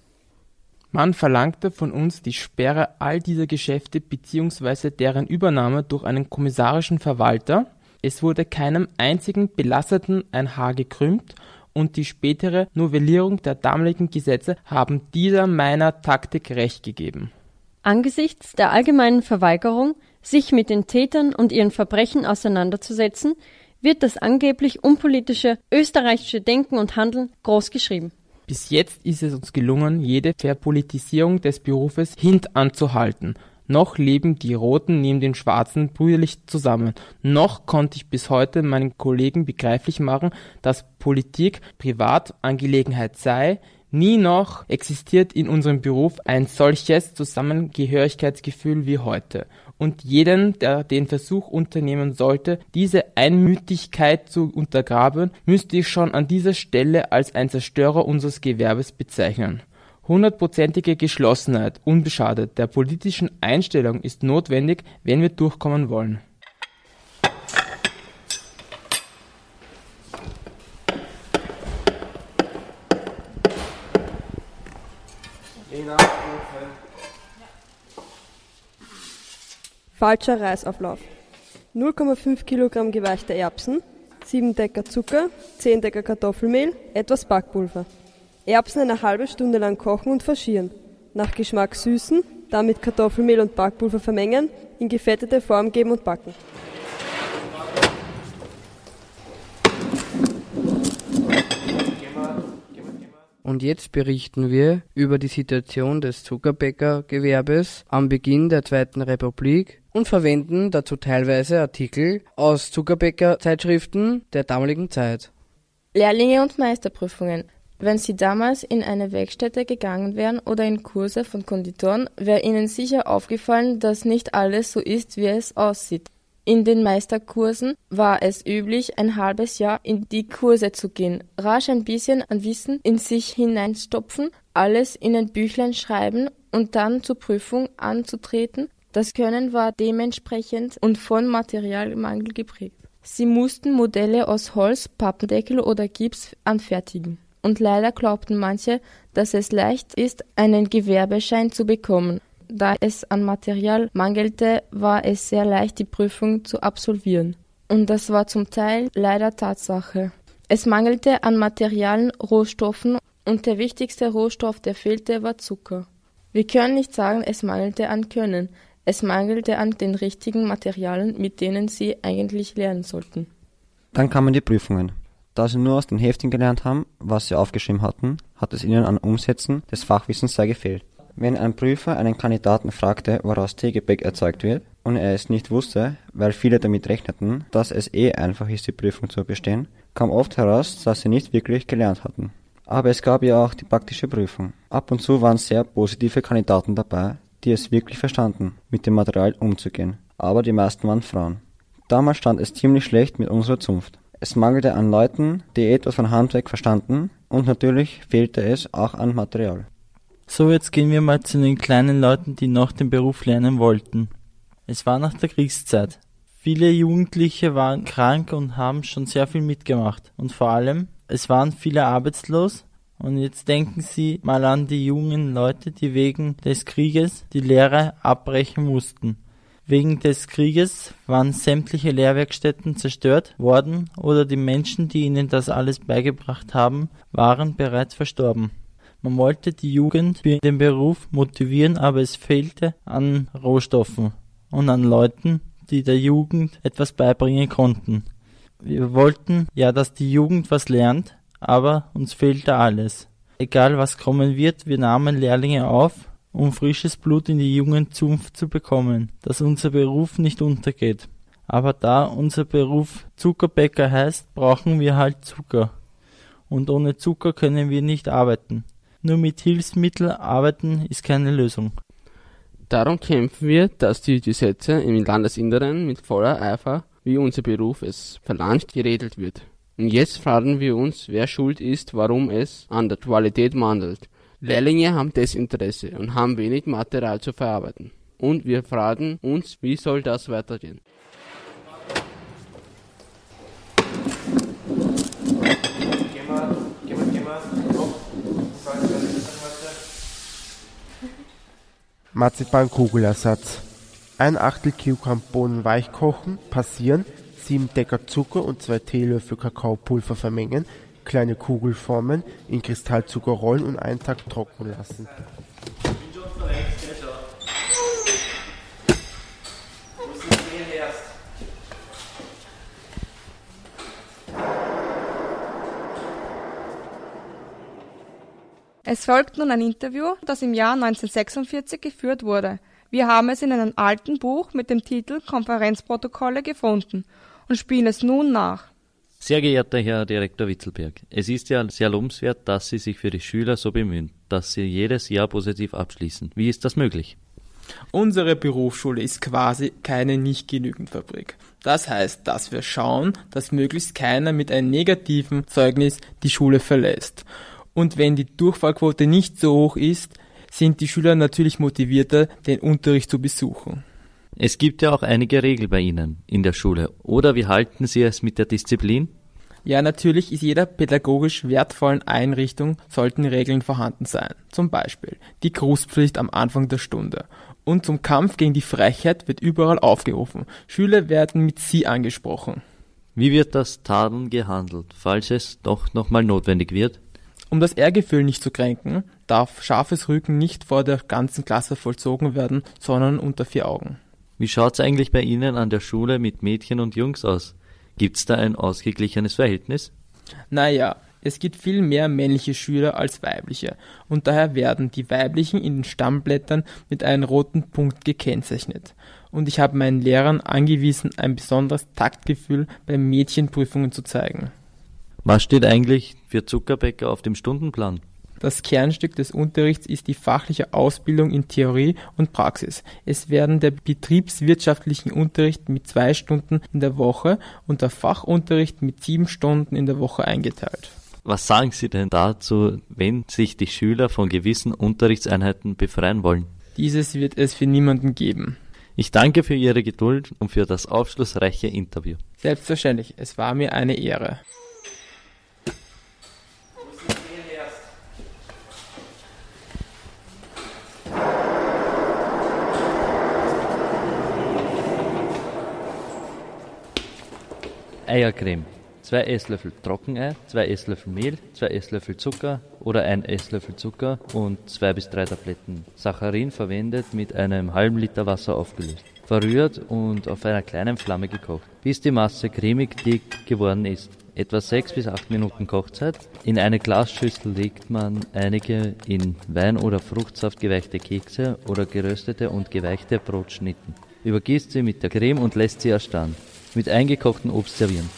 Man verlangte von uns die Sperre all dieser Geschäfte bzw. deren Übernahme durch einen kommissarischen Verwalter. Es wurde keinem einzigen Belasteten ein Haar gekrümmt und die spätere Novellierung der damaligen Gesetze haben dieser meiner Taktik recht gegeben. Angesichts der allgemeinen Verweigerung, sich mit den Tätern und ihren Verbrechen auseinanderzusetzen, wird das angeblich unpolitische österreichische Denken und Handeln großgeschrieben. Bis jetzt ist es uns gelungen, jede Verpolitisierung des Berufes hintanzuhalten. Noch leben die Roten neben den Schwarzen brüderlich zusammen. Noch konnte ich bis heute meinen Kollegen begreiflich machen, dass Politik Privatangelegenheit sei. Nie noch existiert in unserem Beruf ein solches Zusammengehörigkeitsgefühl wie heute. Und jeden, der den Versuch unternehmen sollte, diese Einmütigkeit zu untergraben, müsste ich schon an dieser Stelle als ein Zerstörer unseres Gewerbes bezeichnen. 100%ige Geschlossenheit, unbeschadet der politischen Einstellung, ist notwendig, wenn wir durchkommen wollen. Falscher Reisauflauf. 0,5 Kilogramm geweichte Erbsen, 7 Decker Zucker, 10 Decker Kartoffelmehl, etwas Backpulver. Erbsen eine halbe Stunde lang kochen und faschieren. Nach Geschmack süßen, dann mit Kartoffelmehl und Backpulver vermengen, in gefettete Form geben und backen. Und jetzt berichten wir über die Situation des Zuckerbäckergewerbes am Beginn der Zweiten Republik und verwenden dazu teilweise Artikel aus Zuckerbäckerzeitschriften der damaligen Zeit. Lehrlinge und Meisterprüfungen. Wenn Sie damals in eine Werkstätte gegangen wären oder in Kurse von Konditoren, wäre Ihnen sicher aufgefallen, dass nicht alles so ist, wie es aussieht. In den Meisterkursen war es üblich, ein halbes Jahr in die Kurse zu gehen, rasch ein bisschen an Wissen in sich hineinstopfen, alles in ein Büchlein schreiben und dann zur Prüfung anzutreten. Das Können war dementsprechend und von Materialmangel geprägt. Sie mussten Modelle aus Holz, Pappendeckel oder Gips anfertigen. Und leider glaubten manche, dass es leicht ist, einen Gewerbeschein zu bekommen. Da es an Material mangelte, war es sehr leicht, die Prüfung zu absolvieren. Und das war zum Teil leider Tatsache. Es mangelte an Materialien, Rohstoffen und der wichtigste Rohstoff, der fehlte, war Zucker. Wir können nicht sagen, es mangelte an Können. Es mangelte an den richtigen Materialien, mit denen sie eigentlich lernen sollten. Dann kamen die Prüfungen. Da sie nur aus den Heften gelernt haben, was sie aufgeschrieben hatten, hat es ihnen an Umsetzen des Fachwissens sehr gefehlt. Wenn ein Prüfer einen Kandidaten fragte, woraus Teegebäck erzeugt wird, und er es nicht wusste, weil viele damit rechneten, dass es einfach ist, die Prüfung zu bestehen, kam oft heraus, dass sie nicht wirklich gelernt hatten. Aber es gab ja auch die praktische Prüfung. Ab und zu waren sehr positive Kandidaten dabei, die es wirklich verstanden, mit dem Material umzugehen. Aber die meisten waren Frauen. Damals stand es ziemlich schlecht mit unserer Zunft. Es mangelte an Leuten, die etwas von Handwerk verstanden, und natürlich fehlte es auch an Material. So, jetzt gehen wir mal zu den kleinen Leuten, die noch den Beruf lernen wollten. Es war nach der Kriegszeit. Viele Jugendliche waren krank und haben schon sehr viel mitgemacht. Und vor allem, es waren viele arbeitslos. Und jetzt denken Sie mal an die jungen Leute, die wegen des Krieges die Lehre abbrechen mussten. Wegen des Krieges waren sämtliche Lehrwerkstätten zerstört worden oder die Menschen, die ihnen das alles beigebracht haben, waren bereits verstorben. Man wollte die Jugend für den Beruf motivieren, aber es fehlte an Rohstoffen und an Leuten, die der Jugend etwas beibringen konnten. Wir wollten ja, dass die Jugend was lernt, aber uns fehlte alles. Egal was kommen wird, wir nahmen Lehrlinge auf, um frisches Blut in die Jugendzunft zu bekommen, dass unser Beruf nicht untergeht. Aber da unser Beruf Zuckerbäcker heißt, brauchen wir halt Zucker. Und ohne Zucker können wir nicht arbeiten. Nur mit Hilfsmitteln arbeiten ist keine Lösung. Darum kämpfen wir, dass die Gesetze im Landesinneren mit voller Eifer, wie unser Beruf es verlangt, geregelt wird. Und jetzt fragen wir uns, wer schuld ist, warum es an der Qualität mangelt. Lehrlinge haben Desinteresse und haben wenig Material zu verarbeiten. Und wir fragen uns, wie soll das weitergehen? Marzipankugelersatz. Ein Achtel Kilogramm Bohnen weich kochen, passieren, 7 Decker Zucker und 2 Teelöffel Kakaopulver vermengen, kleine Kugel formen, in Kristallzucker rollen und einen Tag trocknen lassen. Es folgt nun ein Interview, das im Jahr 1946 geführt wurde. Wir haben es in einem alten Buch mit dem Titel Konferenzprotokolle gefunden und spielen es nun nach. Sehr geehrter Herr Direktor Witzelberg, es ist ja sehr lobenswert, dass Sie sich für die Schüler so bemühen, dass sie jedes Jahr positiv abschließen. Wie ist das möglich? Unsere Berufsschule ist quasi keine Nicht-Genügend-Fabrik. Das heißt, dass wir schauen, dass möglichst keiner mit einem negativen Zeugnis die Schule verlässt. Und wenn die Durchfallquote nicht so hoch ist, sind die Schüler natürlich motivierter, den Unterricht zu besuchen. Es gibt ja auch einige Regeln bei Ihnen in der Schule. Oder wie halten Sie es mit der Disziplin? Ja, natürlich in jeder pädagogisch wertvollen Einrichtung sollten Regeln vorhanden sein. Zum Beispiel die Grußpflicht am Anfang der Stunde. Und zum Kampf gegen die Frechheit wird überall aufgerufen. Schüler werden mit Sie angesprochen. Wie wird das Tadeln gehandelt, falls es doch nochmal notwendig wird? Um das Ehrgefühl nicht zu kränken, darf scharfes Rügen nicht vor der ganzen Klasse vollzogen werden, sondern unter vier Augen. Wie schaut's eigentlich bei Ihnen an der Schule mit Mädchen und Jungs aus? Gibt's da ein ausgeglichenes Verhältnis? Naja, es gibt viel mehr männliche Schüler als weibliche und daher werden die weiblichen in den Stammblättern mit einem roten Punkt gekennzeichnet. Und ich habe meinen Lehrern angewiesen, ein besonderes Taktgefühl bei Mädchenprüfungen zu zeigen. Was steht eigentlich für Zuckerbäcker auf dem Stundenplan? Das Kernstück des Unterrichts ist die fachliche Ausbildung in Theorie und Praxis. Es werden der betriebswirtschaftlichen Unterricht mit 2 Stunden in der Woche und der Fachunterricht mit 7 Stunden in der Woche eingeteilt. Was sagen Sie denn dazu, wenn sich die Schüler von gewissen Unterrichtseinheiten befreien wollen? Dieses wird es für niemanden geben. Ich danke für Ihre Geduld und für das aufschlussreiche Interview. Selbstverständlich, es war mir eine Ehre. Eiercreme. 2 Esslöffel Trockenei, 2 Esslöffel Mehl, 2 Esslöffel Zucker oder 1 Esslöffel Zucker und 2 bis 3 Tabletten Saccharin verwendet, mit einem halben Liter Wasser aufgelöst. Verrührt und auf einer kleinen Flamme gekocht, bis die Masse cremig dick geworden ist. Etwa 6 bis 8 Minuten Kochzeit. In eine Glasschüssel legt man einige in Wein oder Fruchtsaft geweichte Kekse oder geröstete und geweichte Brotschnitten. Übergießt sie mit der Creme und lässt sie erstarren. Mit eingekochtem Obst servieren.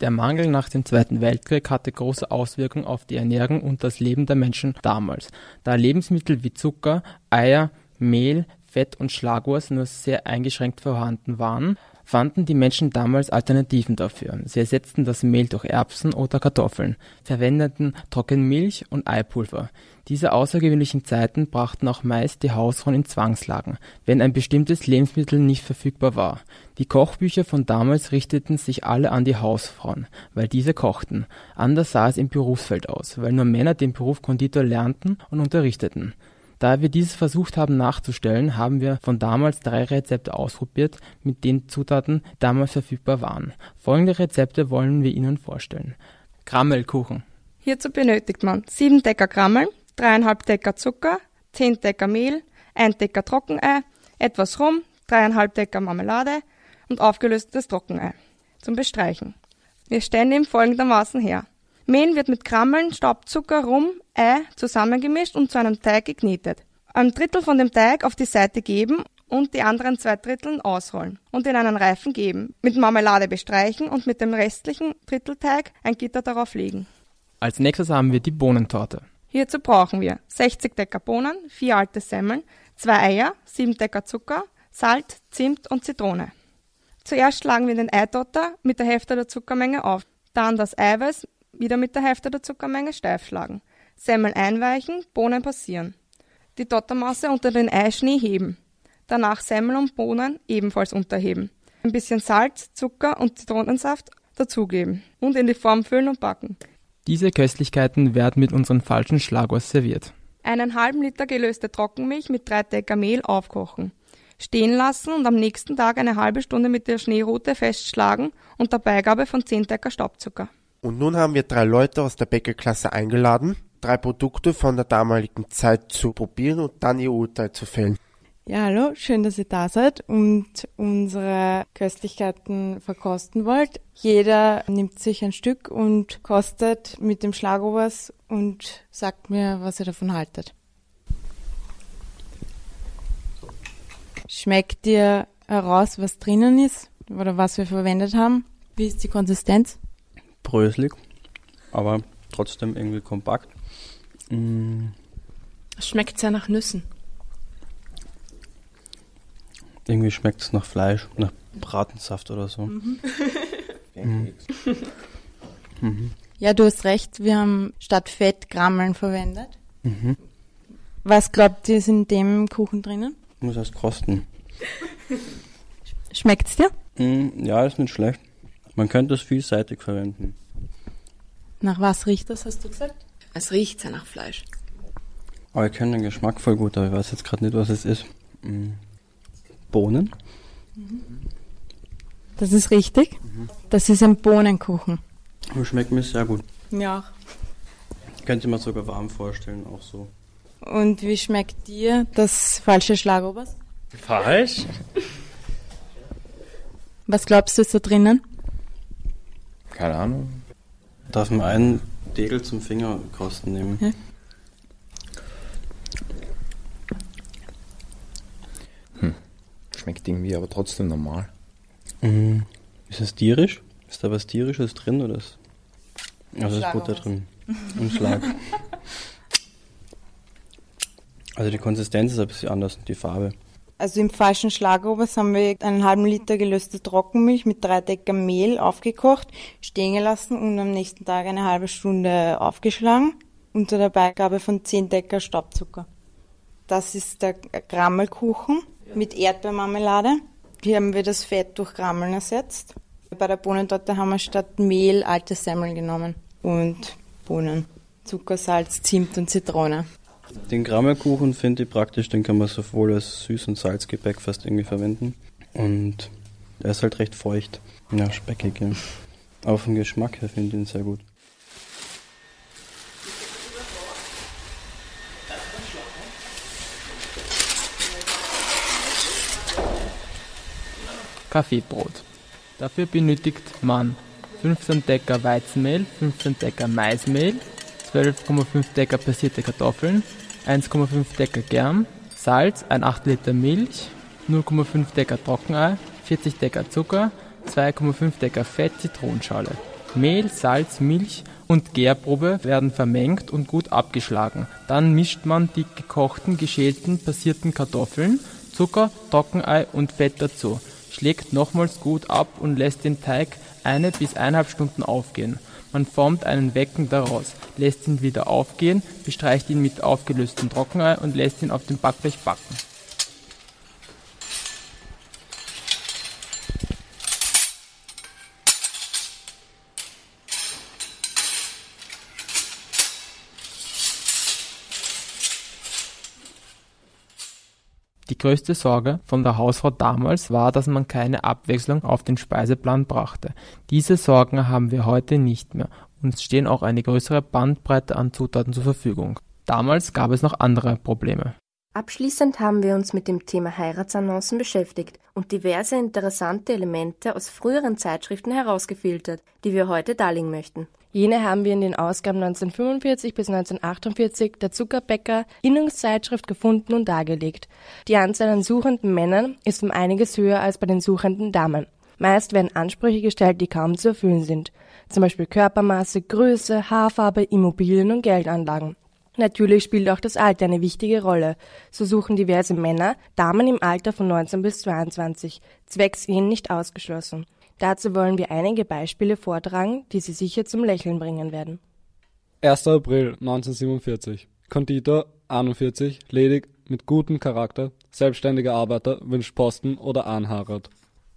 Der Mangel nach dem Zweiten Weltkrieg hatte große Auswirkungen auf die Ernährung und das Leben der Menschen damals, da Lebensmittel wie Zucker, Eier, Mehl, Fett und Schlagwurst nur sehr eingeschränkt vorhanden waren, fanden die Menschen damals Alternativen dafür. Sie ersetzten das Mehl durch Erbsen oder Kartoffeln, verwendeten Trockenmilch und Eipulver. Diese außergewöhnlichen Zeiten brachten auch meist die Hausfrauen in Zwangslagen, wenn ein bestimmtes Lebensmittel nicht verfügbar war. Die Kochbücher von damals richteten sich alle an die Hausfrauen, weil diese kochten. Anders sah es im Berufsfeld aus, weil nur Männer den Beruf Konditor lernten und unterrichteten. Da wir dieses versucht haben nachzustellen, haben wir von damals 3 Rezepte ausprobiert, mit den Zutaten damals verfügbar waren. Folgende Rezepte wollen wir Ihnen vorstellen. Krammelkuchen. Hierzu benötigt man 7 Decker Krammel, 3,5 Decker Zucker, 10 Decker Mehl, 1 Decker Trockenei, etwas Rum, 3,5 Decker Marmelade und aufgelöstes Trockenei zum Bestreichen. Wir stellen ihn folgendermaßen her. Mehl wird mit Krammeln, Staubzucker, Rum, Ei zusammengemischt und zu einem Teig geknetet. 1/3 von dem Teig auf die Seite geben und die anderen 2/3 ausrollen und in einen Reifen geben. Mit Marmelade bestreichen und mit dem restlichen Drittelteig ein Gitter darauf legen. Als nächstes haben wir die Bohnentorte. Hierzu brauchen wir 60 Decker Bohnen, 4 alte Semmeln, 2 Eier, 7 Decker Zucker, Salz, Zimt und Zitrone. Zuerst schlagen wir den Eidotter mit der Hälfte der Zuckermenge auf, dann das Eiweiß wieder mit der Hälfte der Zuckermenge steif schlagen, Semmeln einweichen, Bohnen passieren. Die Dottermasse unter den Eischnee heben. Danach Semmeln und Bohnen ebenfalls unterheben. Ein bisschen Salz, Zucker und Zitronensaft dazugeben und in die Form füllen und backen. Diese Köstlichkeiten werden mit unseren falschen Schlagwurst serviert. 1,5 Liter gelöste Trockenmilch mit 3 Decker Mehl aufkochen. Stehen lassen und am nächsten Tag eine halbe Stunde mit der Schneerute festschlagen und der Beigabe von 10 Decker Staubzucker. Und nun haben wir 3 Leute aus der Bäckerklasse eingeladen, 3 Produkte von der damaligen Zeit zu probieren und dann ihr Urteil zu fällen. Ja, hallo, schön, dass ihr da seid und unsere Köstlichkeiten verkosten wollt. Jeder nimmt sich ein Stück und kostet mit dem Schlagobers und sagt mir, was ihr davon haltet. Schmeckt dir heraus, was drinnen ist oder was wir verwendet haben? Wie ist die Konsistenz? Bröselig, aber trotzdem irgendwie kompakt. Es schmeckt sehr nach Nüssen. Irgendwie schmeckt es nach Fleisch, nach Bratensaft oder so. Mhm. Mhm. Ja, du hast recht, wir haben statt Fett Krammeln verwendet. Mhm. Was glaubt ihr, ist in dem Kuchen drinnen? Ich muss erst kosten. Schmeckt es dir? Ja, ist nicht schlecht. Man könnte es vielseitig verwenden. Nach was riecht das, hast du gesagt? Es riecht sehr nach Fleisch. Aber ich kenne den Geschmack voll gut, aber ich weiß jetzt gerade nicht, was es ist. Bohnen? Das ist richtig. Das ist ein Bohnenkuchen. Und schmeckt mir sehr gut. Ja. Könnte man sogar warm vorstellen, auch so. Und wie schmeckt dir das falsche Schlagobers? Falsch? Was glaubst du, ist da drinnen? Keine Ahnung. Darf man einen Degel zum Fingerkosten nehmen? Ja. Schmeckt irgendwie aber trotzdem normal. Mhm. Ist das tierisch? Ist da was Tierisches drin? Oder ist... Also ist Butter drin. Im Schlag. Also die Konsistenz ist ein bisschen anders, die Farbe. Also im falschen Schlagobers haben wir einen halben Liter gelöste Trockenmilch mit 3 Decker Mehl aufgekocht, stehen gelassen und am nächsten Tag eine halbe Stunde aufgeschlagen unter der Beigabe von 10 Decker Staubzucker. Das ist der Grammelkuchen mit Erdbeermarmelade. Hier haben wir das Fett durch Grammeln ersetzt. Bei der Bohnentorte haben wir statt Mehl alte Semmeln genommen und Bohnen, Zucker, Salz, Zimt und Zitrone. Den Grammelkuchen finde ich praktisch, den kann man sowohl als Süß- und Salzgebäck fast irgendwie verwenden. Und der ist halt recht feucht, ja, speckig. Ja. Aber vom Geschmack her finde ich ihn sehr gut. Kaffeebrot. Dafür benötigt man 15 Decker Weizenmehl, 15 Decker Maismehl, 12,5 Decker passierte Kartoffeln, 1,5 Decker Germ, Salz, 1,8 Liter Milch, 0,5 Decker Trockenei, 40 Decker Zucker, 2,5 Decker Fett, Zitronenschale. Mehl, Salz, Milch und Gärprobe werden vermengt und gut abgeschlagen. Dann mischt man die gekochten, geschälten, passierten Kartoffeln, Zucker, Trockenei und Fett dazu. Schlägt nochmals gut ab und lässt den Teig 1 bis 1,5 Stunden aufgehen. Man formt einen Wecken daraus, lässt ihn wieder aufgehen, bestreicht ihn mit aufgelöstem Trockenei und lässt ihn auf dem Backblech backen. Die größte Sorge von der Hausfrau damals war, dass man keine Abwechslung auf den Speiseplan brachte. Diese Sorgen haben wir heute nicht mehr. Uns stehen auch eine größere Bandbreite an Zutaten zur Verfügung. Damals gab es noch andere Probleme. Abschließend haben wir uns mit dem Thema Heiratsannoncen beschäftigt und diverse interessante Elemente aus früheren Zeitschriften herausgefiltert, die wir heute darlegen möchten. Jene haben wir in den Ausgaben 1945 bis 1948 der Zuckerbäcker Innungszeitschrift gefunden und dargelegt. Die Anzahl an suchenden Männern ist um einiges höher als bei den suchenden Damen. Meist werden Ansprüche gestellt, die kaum zu erfüllen sind, zum Beispiel Körpermaße, Größe, Haarfarbe, Immobilien und Geldanlagen. Natürlich spielt auch das Alter eine wichtige Rolle. So suchen diverse Männer Damen im Alter von 19 bis 22, zwecks ihnen nicht ausgeschlossen. Dazu wollen wir einige Beispiele vortragen, die Sie sicher zum Lächeln bringen werden. 1. April 1947. Konditor 41, ledig, mit gutem Charakter, selbstständiger Arbeiter, wünscht Posten oder Anheirat.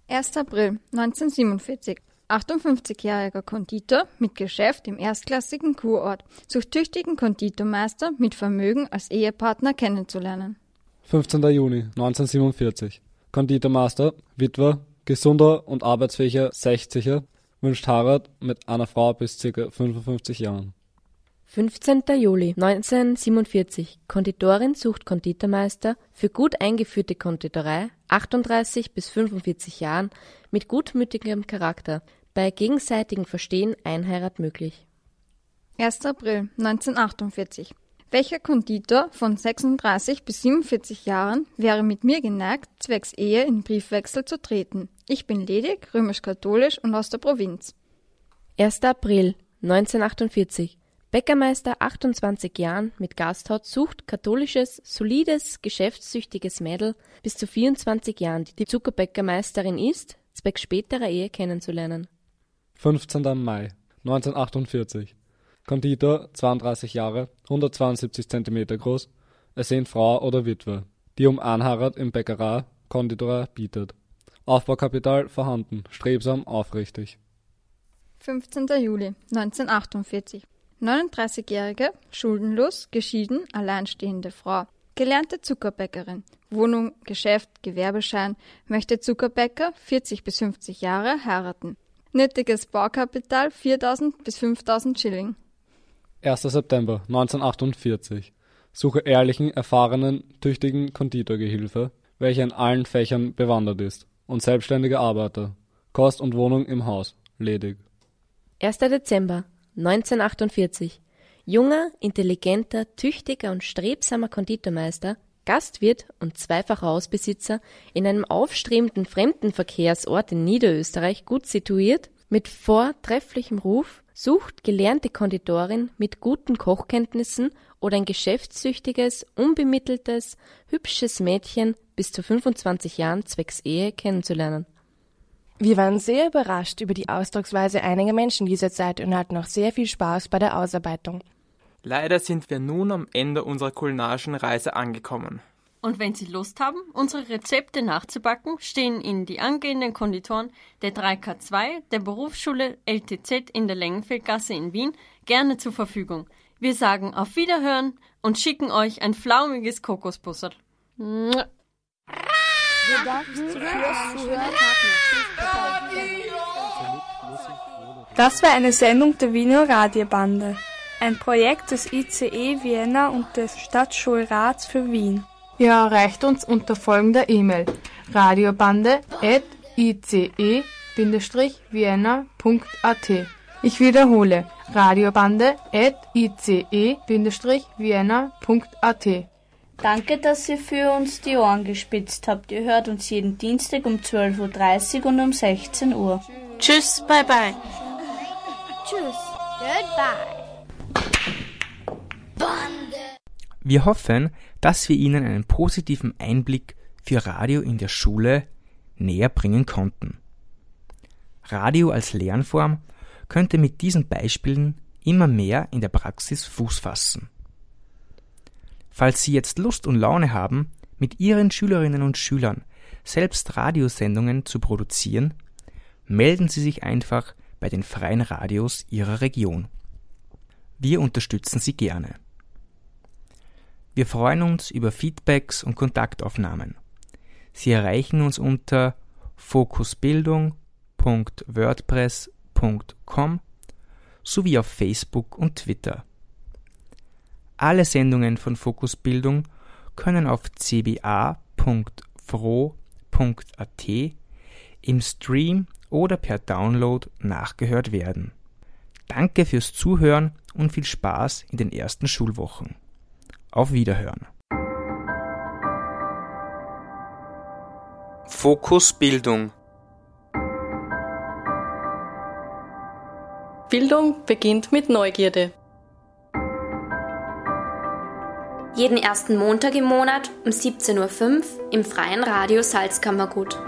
1. April 1947. 58-jähriger Konditor mit Geschäft im erstklassigen Kurort, sucht tüchtigen Konditormeister mit Vermögen als Ehepartner kennenzulernen. 15. Juni 1947. Konditormeister, Witwer, gesunder und arbeitsfähiger 60er, wünscht Heirat mit einer Frau bis ca. 55 Jahren. 15. Juli 1947. Konditorin sucht Konditormeister für gut eingeführte Konditorei, 38 bis 45 Jahren, mit gutmütigem Charakter. Bei gegenseitigem Verstehen Einheirat möglich. 1. April 1948. Welcher Konditor von 36 bis 47 Jahren wäre mit mir geneigt, zwecks Ehe in Briefwechsel zu treten? Ich bin ledig, römisch-katholisch und aus der Provinz. 1. April 1948. Bäckermeister, 28 Jahren, mit Gasthaut, sucht katholisches, solides, geschäftssüchtiges Mädel bis zu 24 Jahren, die Zuckerbäckermeisterin ist, zwecks späterer Ehe kennenzulernen. 15. Mai 1948. Konditor, 32 Jahre, 172 cm groß, ersehnt Frau oder Witwe, die um Anheirat im Bäckerei, Konditorei bietet. Aufbaukapital vorhanden, strebsam, aufrichtig. 15. Juli 1948. 39-jährige, schuldenlos, geschieden, alleinstehende Frau. Gelernte Zuckerbäckerin. Wohnung, Geschäft, Gewerbeschein. Möchte Zuckerbäcker, 40 bis 50 Jahre, heiraten. Nötiges Baukapital 4.000 bis 5.000 Schilling. 1. September 1948. Suche ehrlichen, erfahrenen, tüchtigen Konditorgehilfe, welcher in allen Fächern bewandert ist, und selbstständige Arbeiter. Kost und Wohnung im Haus. Ledig. 1. Dezember 1948. Junger, intelligenter, tüchtiger und strebsamer Konditormeister, Gastwirt und zweifacher Hausbesitzer in einem aufstrebenden Fremdenverkehrsort in Niederösterreich, gut situiert, mit vortrefflichem Ruf, sucht gelernte Konditorin mit guten Kochkenntnissen oder ein geschäftssüchtiges, unbemitteltes, hübsches Mädchen bis zu 25 Jahren zwecks Ehe kennenzulernen. Wir waren sehr überrascht über die Ausdrucksweise einiger Menschen dieser Zeit und hatten auch sehr viel Spaß bei der Ausarbeitung. Leider sind wir nun am Ende unserer kulinarischen Reise angekommen. Und wenn Sie Lust haben, unsere Rezepte nachzubacken, stehen Ihnen die angehenden Konditoren der 3K2 der Berufsschule LTZ in der Längenfeldgasse in Wien gerne zur Verfügung. Wir sagen auf Wiederhören und schicken euch ein flaumiges Kokosbusserl. Das war eine Sendung der Wiener Radiobande. Ein Projekt des ICE Vienna und des Stadtschulrats für Wien. Ihr erreicht uns unter folgender E-Mail: radiobande@ice-vienna.at. Ich wiederhole: radiobande@ice-vienna.at. Danke, dass ihr für uns die Ohren gespitzt habt. Ihr hört uns jeden Dienstag um 12.30 Uhr und um 16 Uhr. Tschüss, bye bye. Tschüss, goodbye. Wir hoffen, dass wir Ihnen einen positiven Einblick für Radio in der Schule näher bringen konnten. Radio als Lernform könnte mit diesen Beispielen immer mehr in der Praxis Fuß fassen. Falls Sie jetzt Lust und Laune haben, mit Ihren Schülerinnen und Schülern selbst Radiosendungen zu produzieren, melden Sie sich einfach bei den freien Radios Ihrer Region. Wir unterstützen Sie gerne. Wir freuen uns über Feedbacks und Kontaktaufnahmen. Sie erreichen uns unter fokusbildung.wordpress.com sowie auf Facebook und Twitter. Alle Sendungen von Fokus Bildung können auf cba.fro.at im Stream oder per Download nachgehört werden. Danke fürs Zuhören und viel Spaß in den ersten Schulwochen. Auf Wiederhören. Fokus Bildung. Bildung beginnt mit Neugierde. Jeden ersten Montag im Monat um 17.05 Uhr im freien Radio Salzkammergut.